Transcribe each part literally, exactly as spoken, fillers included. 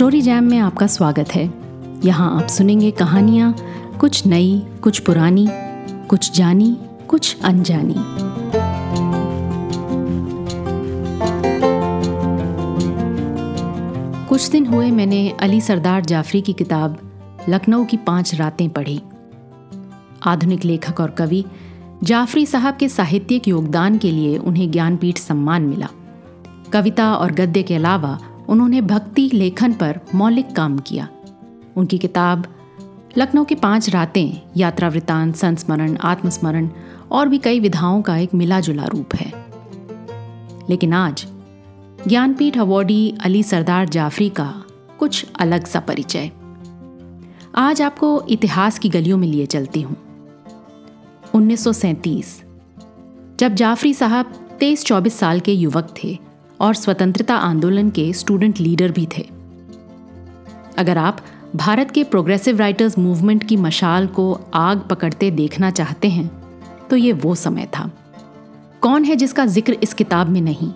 Story jam में आपका स्वागत है। यहाँ आप सुनेंगे कहानियाँ, कुछ नई, कुछ पुरानी, कुछ जानी, कुछ अनजानी। कुछ दिन हुए मैंने अली सरदार जाफरी की किताब लखनऊ की पांच रातें पढ़ी। आधुनिक लेखक और कवि जाफरी साहब के साहित्यिक योगदान के लिए उन्हें ज्ञानपीठ सम्मान मिला। कविता और गद्य के अलावा उन्होंने भक्ति लेखन पर मौलिक काम किया। उनकी किताब लखनऊ की पांच रातें यात्रा वृतांत, संस्मरण, आत्मस्मरण और भी कई विधाओं का एक मिला जुला रूप है। लेकिन आज ज्ञानपीठ अवॉर्डी अली सरदार जाफरी का कुछ अलग सा परिचय। आज आपको इतिहास की गलियों में लिए चलती हूँ। उन्नीस सौ सैंतीस, जब जाफरी साहब तेईस चौबीस साल के युवक थे और स्वतंत्रता आंदोलन के स्टूडेंट लीडर भी थे। अगर आप भारत के प्रोग्रेसिव राइटर्स मूवमेंट की मशाल को आग पकड़ते देखना चाहते हैं तो ये वो समय था। कौन है जिसका जिक्र इस किताब में नहीं,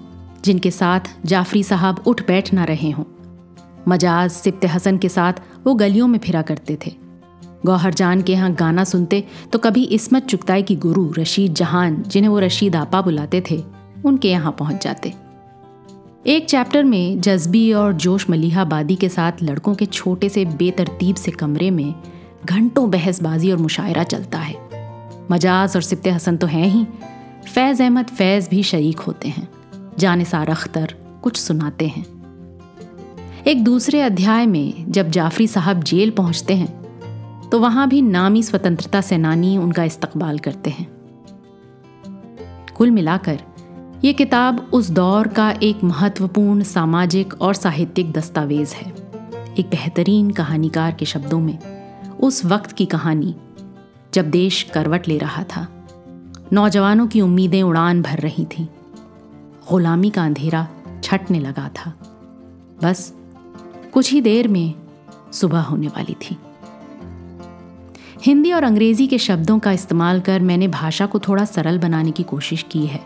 जिनके साथ जाफरी साहब उठ बैठ ना रहे हों। मजाज, सिप्ते हसन के साथ वो गलियों में फिरा करते थे। गौहर जान के यहाँ गाना सुनते तो कभी इस्मत चुगताई की गुरु रशीद जहान, जिन्हें वो रशीद आपा बुलाते थे, उनके यहाँ पहुँच जाते। एक चैप्टर में जज्बी और जोश मलिहाबादी के साथ लड़कों के छोटे से बेतरतीब से कमरे में घंटों बहसबाजी और मुशायरा चलता है। मजाज और सिप्ते हसन तो हैं ही, फैज़ अहमद फैज भी शरीक होते हैं। जानिसार अख्तर कुछ सुनाते हैं। एक दूसरे अध्याय में जब जाफरी साहब जेल पहुंचते हैं तो वहाँ भी नामी स्वतंत्रता सेनानी उनका इस्तकबाल करते हैं। कुल मिलाकर ये किताब उस दौर का एक महत्वपूर्ण सामाजिक और साहित्यिक दस्तावेज़ है। एक बेहतरीन कहानीकार के शब्दों में उस वक्त की कहानी, जब देश करवट ले रहा था, नौजवानों की उम्मीदें उड़ान भर रही थीं, गुलामी का अंधेरा छटने लगा था। बस कुछ ही देर में सुबह होने वाली थी। हिंदी और अंग्रेज़ी के शब्दों का इस्तेमाल कर मैंने भाषा को थोड़ा सरल बनाने की कोशिश की है,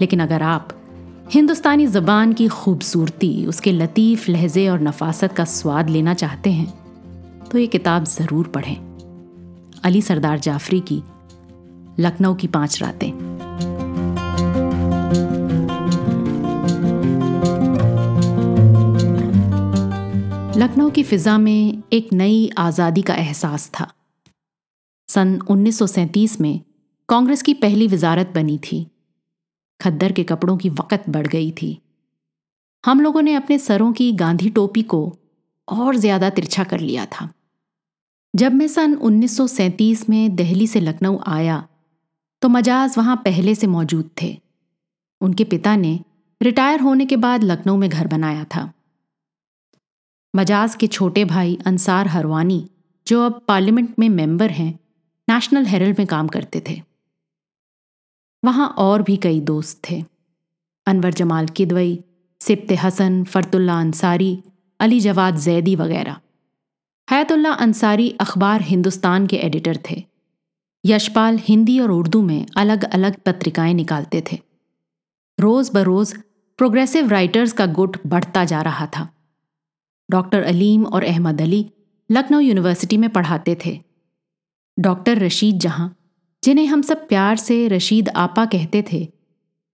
लेकिन अगर आप हिंदुस्तानी ज़बान की खूबसूरती, उसके लतीफ़ लहजे और नफासत का स्वाद लेना चाहते हैं तो ये किताब ज़रूर पढ़ें। अली सरदार जाफरी की लखनऊ की पांच रातें। लखनऊ की फ़िज़ा में एक नई आज़ादी का एहसास था। सन उन्नीस सौ सैंतीस में कांग्रेस की पहली विजारत बनी थी। खद्दर के कपड़ों की वक़्त बढ़ गई थी। हम लोगों ने अपने सरों की गांधी टोपी को और ज़्यादा तिरछा कर लिया था। जब मैं सन उन्नीस सौ सैंतीस में दिल्ली से लखनऊ आया तो मजाज वहाँ पहले से मौजूद थे। उनके पिता ने रिटायर होने के बाद लखनऊ में घर बनाया था। मजाज के छोटे भाई अंसार हरवानी, जो अब पार्लियामेंट में मेंबर हैं, नेशनल हेराल्ड में काम करते थे। वहाँ और भी कई दोस्त थे। अनवर जमाल किदवई, सिप्ते हसन, फ़रतुल्ला अंसारी, अली जवाद जैदी वगैरह। हयातुल्ला अंसारी अखबार हिंदुस्तान के एडिटर थे। यशपाल हिंदी और उर्दू में अलग अलग पत्रिकाएं निकालते थे। रोज़ बरोज़ प्रोग्रेसिव राइटर्स का गुट बढ़ता जा रहा था। डॉक्टर अलीम और अहमद अली लखनऊ यूनिवर्सिटी में पढ़ाते थे। डॉक्टर रशीद जहां, जिन्हें हम सब प्यार से रशीद आपा कहते थे,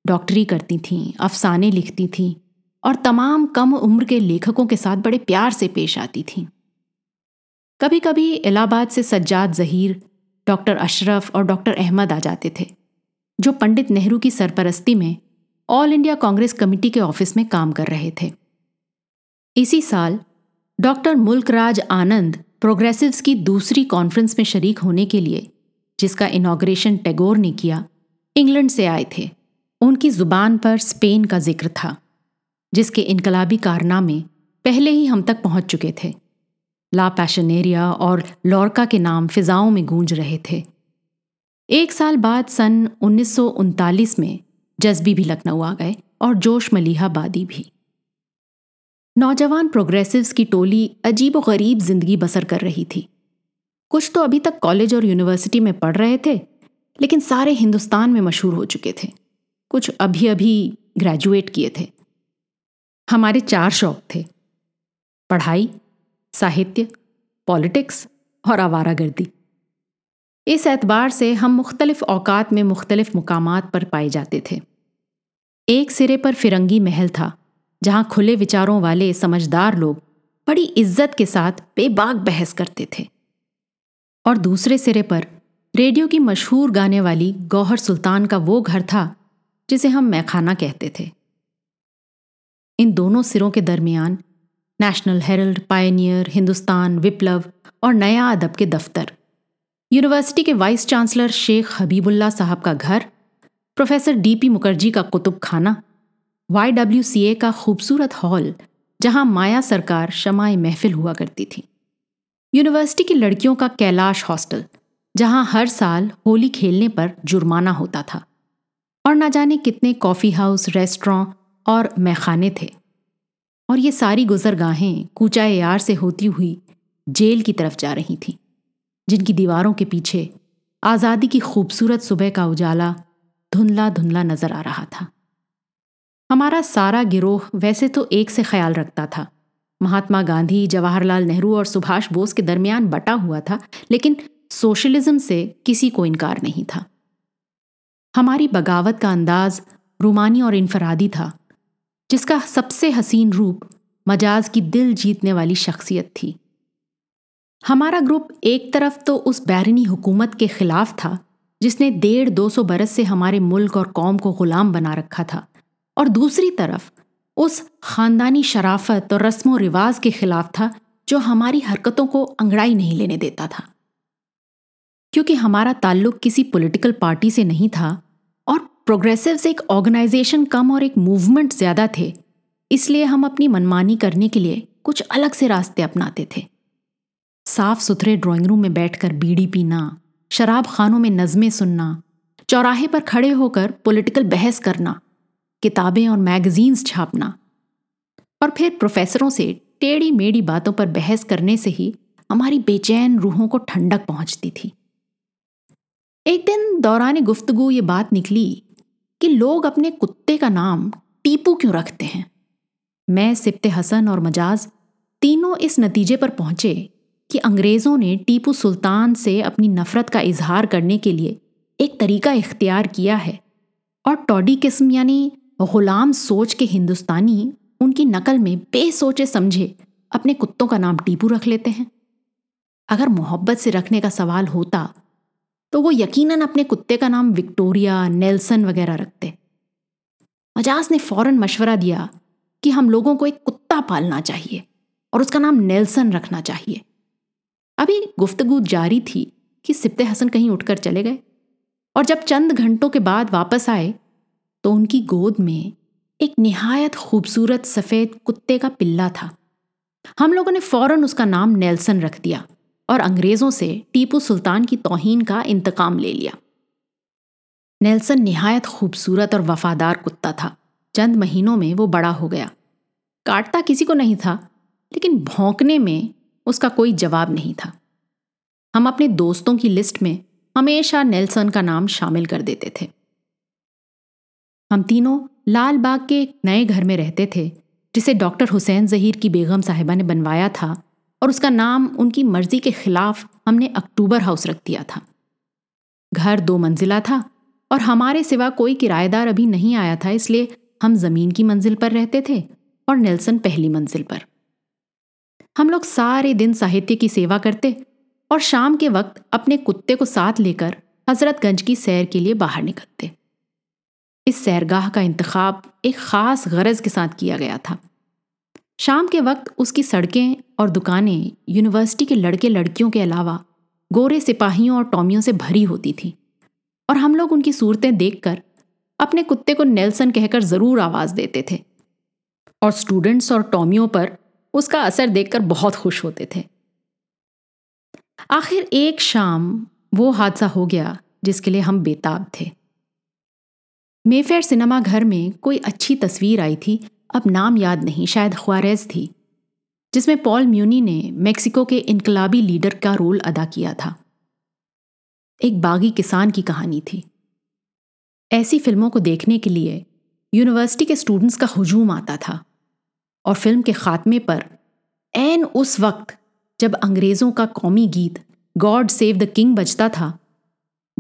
डॉक्टरी करती थीं, अफसाने लिखती थीं और तमाम कम उम्र के लेखकों के साथ बड़े प्यार से पेश आती थीं। कभी कभी इलाहाबाद से सज्जाद जहीर, डॉक्टर अशरफ और डॉक्टर अहमद आ जाते थे, जो पंडित नेहरू की सरपरस्ती में ऑल इंडिया कांग्रेस कमेटी के ऑफिस में काम कर रहे थे। इसी साल डॉक्टर मुल्क राज आनंद प्रोग्रेसिव्स की दूसरी कॉन्फ्रेंस में शरीक होने के लिए, जिसका इनॉग्रेशन टेगोर ने किया, इंग्लैंड से आए थे। उनकी ज़ुबान पर स्पेन का जिक्र था, जिसके इनकलाबी कारनामे पहले ही हम तक पहुंच चुके थे। ला पैशनेरिया और लॉर्का के नाम फिजाओं में गूंज रहे थे। एक साल बाद सन उन्नीस सौ उनतालीस में जज्बी भी लखनऊ आ गए और जोश मलिहाबादी भी। नौजवान प्रोग्रेसिव्स की टोली अजीबोगरीब जिंदगी बसर कर रही थी। कुछ तो अभी तक कॉलेज और यूनिवर्सिटी में पढ़ रहे थे, लेकिन सारे हिंदुस्तान में मशहूर हो चुके थे। कुछ अभी अभी ग्रेजुएट किए थे। हमारे चार शौक थे। पढ़ाई, साहित्य, पॉलिटिक्स और आवारागर्दी। इस एतबार से हम मुख्तलिफ औकात में मुख्तलिफ मुकामात पर पाए जाते थे। एक सिरे पर फिरंगी महल था, जहाँ खुले विचारों वाले समझदार लोग बड़ी इज्जत के साथ बेबाक बहस करते थे, और दूसरे सिरे पर रेडियो की मशहूर गाने वाली गौहर सुल्तान का वो घर था जिसे हम मैखाना कहते थे। इन दोनों सिरों के दरमियान National Herald, Pioneer, Hindustan, Viplav और नया अदब के दफ्तर, यूनिवर्सिटी के वाइस चांसलर शेख हबीबुल्ला साहब का घर, प्रोफेसर डी पी मुखर्जी का कुतुब खाना, वाई डब्ल्यू सी ए का खूबसूरत हॉल जहां माया सरकार शमाए महफिल हुआ करती थी, यूनिवर्सिटी की लड़कियों का कैलाश हॉस्टल जहां हर साल होली खेलने पर जुर्माना होता था, और ना जाने कितने कॉफ़ी हाउस, रेस्टोरें और मैखाने थे। और ये सारी गुजरगाहें कूचा यार से होती हुई जेल की तरफ जा रही थीं, जिनकी दीवारों के पीछे आज़ादी की खूबसूरत सुबह का उजाला धुंधला धुंधला नजर आ रहा था। हमारा सारा गिरोह वैसे तो एक से ख्याल रखता था, महात्मा गांधी, जवाहरलाल नेहरू और सुभाष बोस के दरमियान बटा हुआ था, लेकिन सोशलिज्म से किसी को इनकार नहीं था। हमारी बगावत का अंदाज रूमानी और इनफरादी था, जिसका सबसे हसीन रूप मजाज की दिल जीतने वाली शख्सियत थी। हमारा ग्रुप एक तरफ तो उस बैरनी हुकूमत के खिलाफ था जिसने डेढ़ दो सौ बरस से हमारे मुल्क और कौम को गुलाम बना रखा था, और दूसरी तरफ उस ख़ानदानी शराफत और रस्म व रिवाज के खिलाफ था जो हमारी हरकतों को अंगड़ाई नहीं लेने देता था। क्योंकि हमारा ताल्लुक किसी पॉलिटिकल पार्टी से नहीं था, और प्रोग्रेसिव्स एक ऑर्गेनाइजेशन कम और एक मूवमेंट ज़्यादा थे, इसलिए हम अपनी मनमानी करने के लिए कुछ अलग से रास्ते अपनाते थे। साफ सुथरे ड्राइंग रूम में बैठकर बीड़ी पीना, शराब खानों में नज़में सुनना, चौराहे पर खड़े होकर पॉलिटिकल बहस करना, किताबें और मैगजीन्स छापना, और फिर प्रोफेसरों से टेढ़ी मेढ़ी बातों पर बहस करने से ही हमारी बेचैन रूहों को ठंडक पहुंचती थी। एक दिन दौरान गुफ्तगू ये बात निकली कि लोग अपने कुत्ते का नाम टीपू क्यों रखते हैं। मैं, सिप्ते हसन और मजाज तीनों इस नतीजे पर पहुंचे कि अंग्रेज़ों ने टीपू सुल्तान से अपनी नफ़रत का इजहार करने के लिए एक तरीका इख्तियार किया है, और टॉडी किस्म यानी ग़ुलाम सोच के हिंदुस्तानी उनकी नकल में बेसोचे समझे अपने कुत्तों का नाम टीपू रख लेते हैं। अगर मोहब्बत से रखने का सवाल होता तो वो यकीनन अपने कुत्ते का नाम विक्टोरिया, नेल्सन वगैरह रखते। मजाज ने फ़ौरन मशवरा दिया कि हम लोगों को एक कुत्ता पालना चाहिए और उसका नाम नेल्सन रखना चाहिए। अभी गुफ्तगू जारी थी कि सिप्ते हसन कहीं उठकर चले गए, और जब चंद घंटों के बाद वापस आए तो उनकी गोद में एक निहायत खूबसूरत सफ़ेद कुत्ते का पिल्ला था। हम लोगों ने फ़ौरन उसका नाम नेल्सन रख दिया और अंग्रेज़ों से टीपू सुल्तान की तौहीन का इंतकाम ले लिया। नेल्सन निहायत खूबसूरत और वफादार कुत्ता था। चंद महीनों में वो बड़ा हो गया। काटता किसी को नहीं था, लेकिन भौंकने में उसका कोई जवाब नहीं था। हम अपने दोस्तों की लिस्ट में हमेशा नेल्सन का नाम शामिल कर देते थे। हम तीनों लाल बाग के एक नए घर में रहते थे जिसे डॉक्टर हुसैन जहीर की बेगम साहिबा ने बनवाया था, और उसका नाम उनकी मर्जी के खिलाफ हमने अक्टूबर हाउस रख दिया था। घर दो मंजिला था और हमारे सिवा कोई किराएदार अभी नहीं आया था, इसलिए हम ज़मीन की मंजिल पर रहते थे और नेल्सन पहली मंजिल पर। हम लोग सारे दिन साहित्य की सेवा करते और शाम के वक्त अपने कुत्ते को साथ लेकर हजरतगंज की सैर के लिए बाहर निकलते। इस सैरगाह का इंतखाब एक ख़ास गरज के साथ किया गया था। शाम के वक्त उसकी सड़कें और दुकानें यूनिवर्सिटी के लड़के लड़कियों के अलावा गोरे सिपाहियों और टॉमियों से भरी होती थीं, और हम लोग उनकी सूरतें देखकर अपने कुत्ते को नेल्सन कहकर ज़रूर आवाज़ देते थे, और स्टूडेंट्स और टॉमियों पर उसका असर देखकर बहुत खुश होते थे। आखिर एक शाम वो हादसा हो गया जिसके लिए हम बेताब थे। मेफेयर सिनेमा घर में कोई अच्छी तस्वीर आई थी, अब नाम याद नहीं, शायद ख्वारेज थी, जिसमें पॉल म्यूनी ने मेक्सिको के इनकलाबी लीडर का रोल अदा किया था। एक बागी किसान की कहानी थी। ऐसी फिल्मों को देखने के लिए यूनिवर्सिटी के स्टूडेंट्स का हुजूम आता था, और फिल्म के खात्मे पर ऐन उस वक्त जब अंग्रेज़ों का कौमी गीत गॉड सेव द किंग बजता था,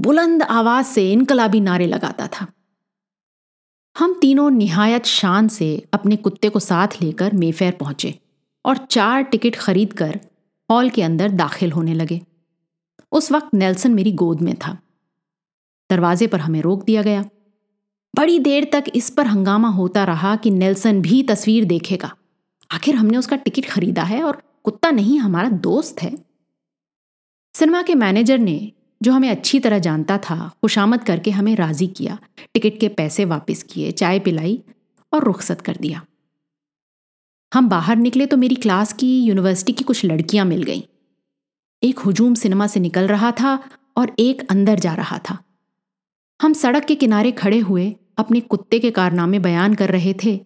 बुलंद आवाज से इनकलाबी नारे लगाता था। हम तीनों निहायत शान से अपने कुत्ते को साथ लेकर मेफेयर पहुंचे और चार टिकट खरीदकर हॉल के अंदर दाखिल होने लगे। उस वक्त नेल्सन मेरी गोद में था। दरवाजे पर हमें रोक दिया गया। बड़ी देर तक इस पर हंगामा होता रहा कि नेल्सन भी तस्वीर देखेगा, आखिर हमने उसका टिकट खरीदा है और कुत्ता नहीं हमारा दोस्त है। सिनेमा के मैनेजर ने, जो हमें अच्छी तरह जानता था, खुशामद करके हमें राज़ी किया, टिकट के पैसे वापस किए, चाय पिलाई और रुखसत कर दिया। हम बाहर निकले तो मेरी क्लास की यूनिवर्सिटी की कुछ लड़कियां मिल गईं। एक हुजूम सिनेमा से निकल रहा था और एक अंदर जा रहा था। हम सड़क के किनारे खड़े हुए अपने कुत्ते के कारनामे बयान कर रहे थे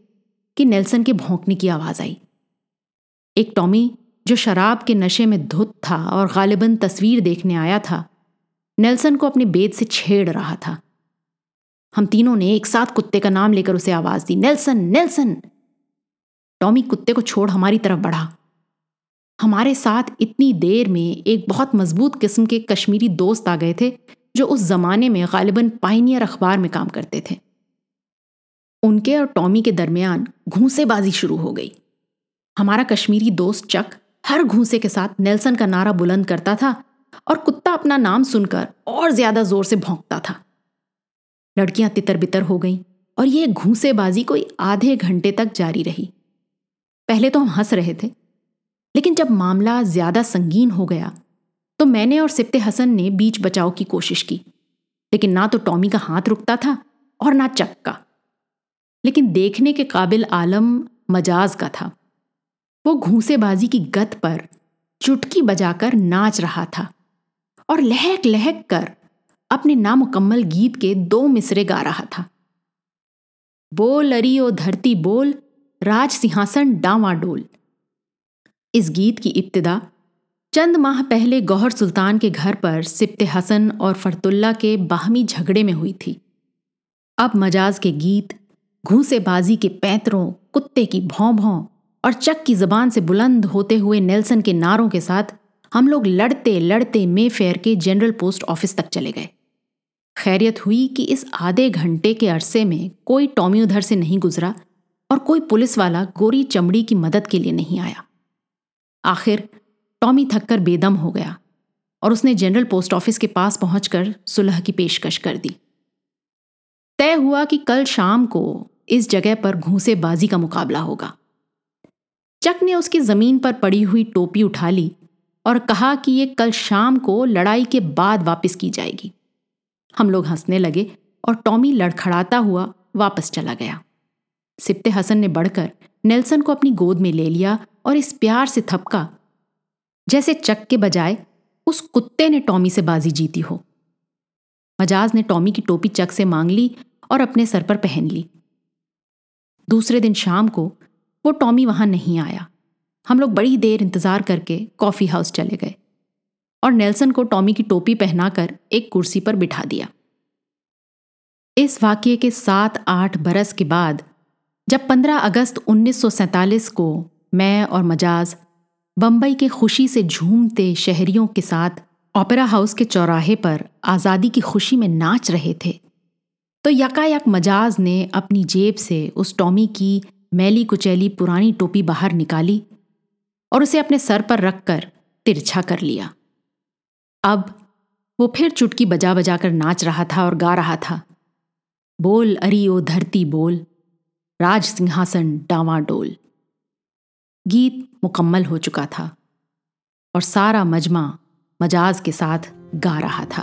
कि नेल्सन के भौंकने की आवाज़ आई। एक टॉमी, जो शराब के नशे में धुत था और गालिबन तस्वीर देखने आया था, नेल्सन को अपने बेड से छेड़ रहा था। हम तीनों ने एक साथ कुत्ते का नाम लेकर उसे आवाज़ दी, नेल्सन, नेल्सन। टॉमी कुत्ते को छोड़ हमारी तरफ बढ़ा। हमारे साथ इतनी देर में एक बहुत मजबूत किस्म के कश्मीरी दोस्त आ गए थे जो उस जमाने में गालिबन पायनियर अखबार में काम करते थे। उनके और टॉमी के दरमियान घूंसेबाजी शुरू हो गई। हमारा कश्मीरी दोस्त चक हर घूंसे के साथ नेल्सन का नारा बुलंद करता था और कुत्ता अपना नाम सुनकर और ज्यादा जोर से भौंकता था। लड़कियां तितर बितर हो गईं और ये घूंसेबाजी कोई आधे घंटे तक जारी रही। पहले तो हम हंस रहे थे, लेकिन जब मामला ज्यादा संगीन हो गया तो मैंने और सिप्ते हसन ने बीच बचाव की कोशिश की, लेकिन ना तो टॉमी का हाथ रुकता था और ना चक का। लेकिन देखने के काबिल आलम मजाज का था। वो घूंसेबाजी की गत पर चुटकी बजाकर नाच रहा था और लहक लहक कर अपने नामुकम्मल गीत के दो मिसरे गा रहा था। बोल अरी ओ धरती बोल, राज सिंहासन डांवा डोल। इस गीत की इब्तिदा चंद माह पहले गौहर सुल्तान के घर पर सिप्ते हसन और फ़रतुल्ला के बाहमी झगड़े में हुई थी। अब मजाज के गीत, घूंसेबाजी के पैंतरों, कुत्ते की भौं भौं और चक की ज़बान से बुलंद होते हुए नेल्सन के नारों के साथ हम लोग लड़ते लड़ते मेफेयर के जनरल पोस्ट ऑफिस तक चले गए। खैरियत हुई कि इस आधे घंटे के अरसे में कोई टॉमी उधर से नहीं गुजरा और कोई पुलिस वाला गोरी चमड़ी की मदद के लिए नहीं आया। आखिर टॉमी थककर बेदम हो गया और उसने जनरल पोस्ट ऑफिस के पास पहुंचकर सुलह की पेशकश कर दी। तय हुआ कि कल शाम को इस जगह पर घूंसेबाजी का मुकाबला होगा। चक ने उसकी ज़मीन पर पड़ी हुई टोपी उठा ली और कहा कि ये कल शाम को लड़ाई के बाद वापस की जाएगी। हम लोग हंसने लगे और टॉमी लड़खड़ाता हुआ वापस चला गया। सिप्ते हसन ने बढ़कर नेल्सन को अपनी गोद में ले लिया और इस प्यार से थपका जैसे चक के बजाय उस कुत्ते ने टॉमी से बाजी जीती हो। मजाज ने टॉमी की टोपी चक से मांग ली और अपने सर पर पहन ली। दूसरे दिन शाम को वो टॉमी वहाँ नहीं आया। हम लोग बड़ी देर इंतज़ार करके कॉफ़ी हाउस चले गए और नेल्सन को टॉमी की टोपी पहनाकर एक कुर्सी पर बिठा दिया। इस वाक़े के सात आठ बरस के बाद जब पंद्रह अगस्त उन्नीस सौ सैंतालीस को मैं और मजाज बम्बई के खुशी से झूमते शहरियों के साथ ओपेरा हाउस के चौराहे पर आज़ादी की खुशी में नाच रहे थे, तो यकायक मजाज ने अपनी जेब से उस टॉमी की मैली कुचैली पुरानी टोपी बाहर निकाली और उसे अपने सर पर रखकर तिरछा कर लिया। अब वो फिर चुटकी बजा बजा कर नाच रहा था और गा रहा था, बोल अरी ओ धरती बोल, राज सिंहासन डांवा डोल। गीत मुकम्मल हो चुका था और सारा मजमा मजाज के साथ गा रहा था।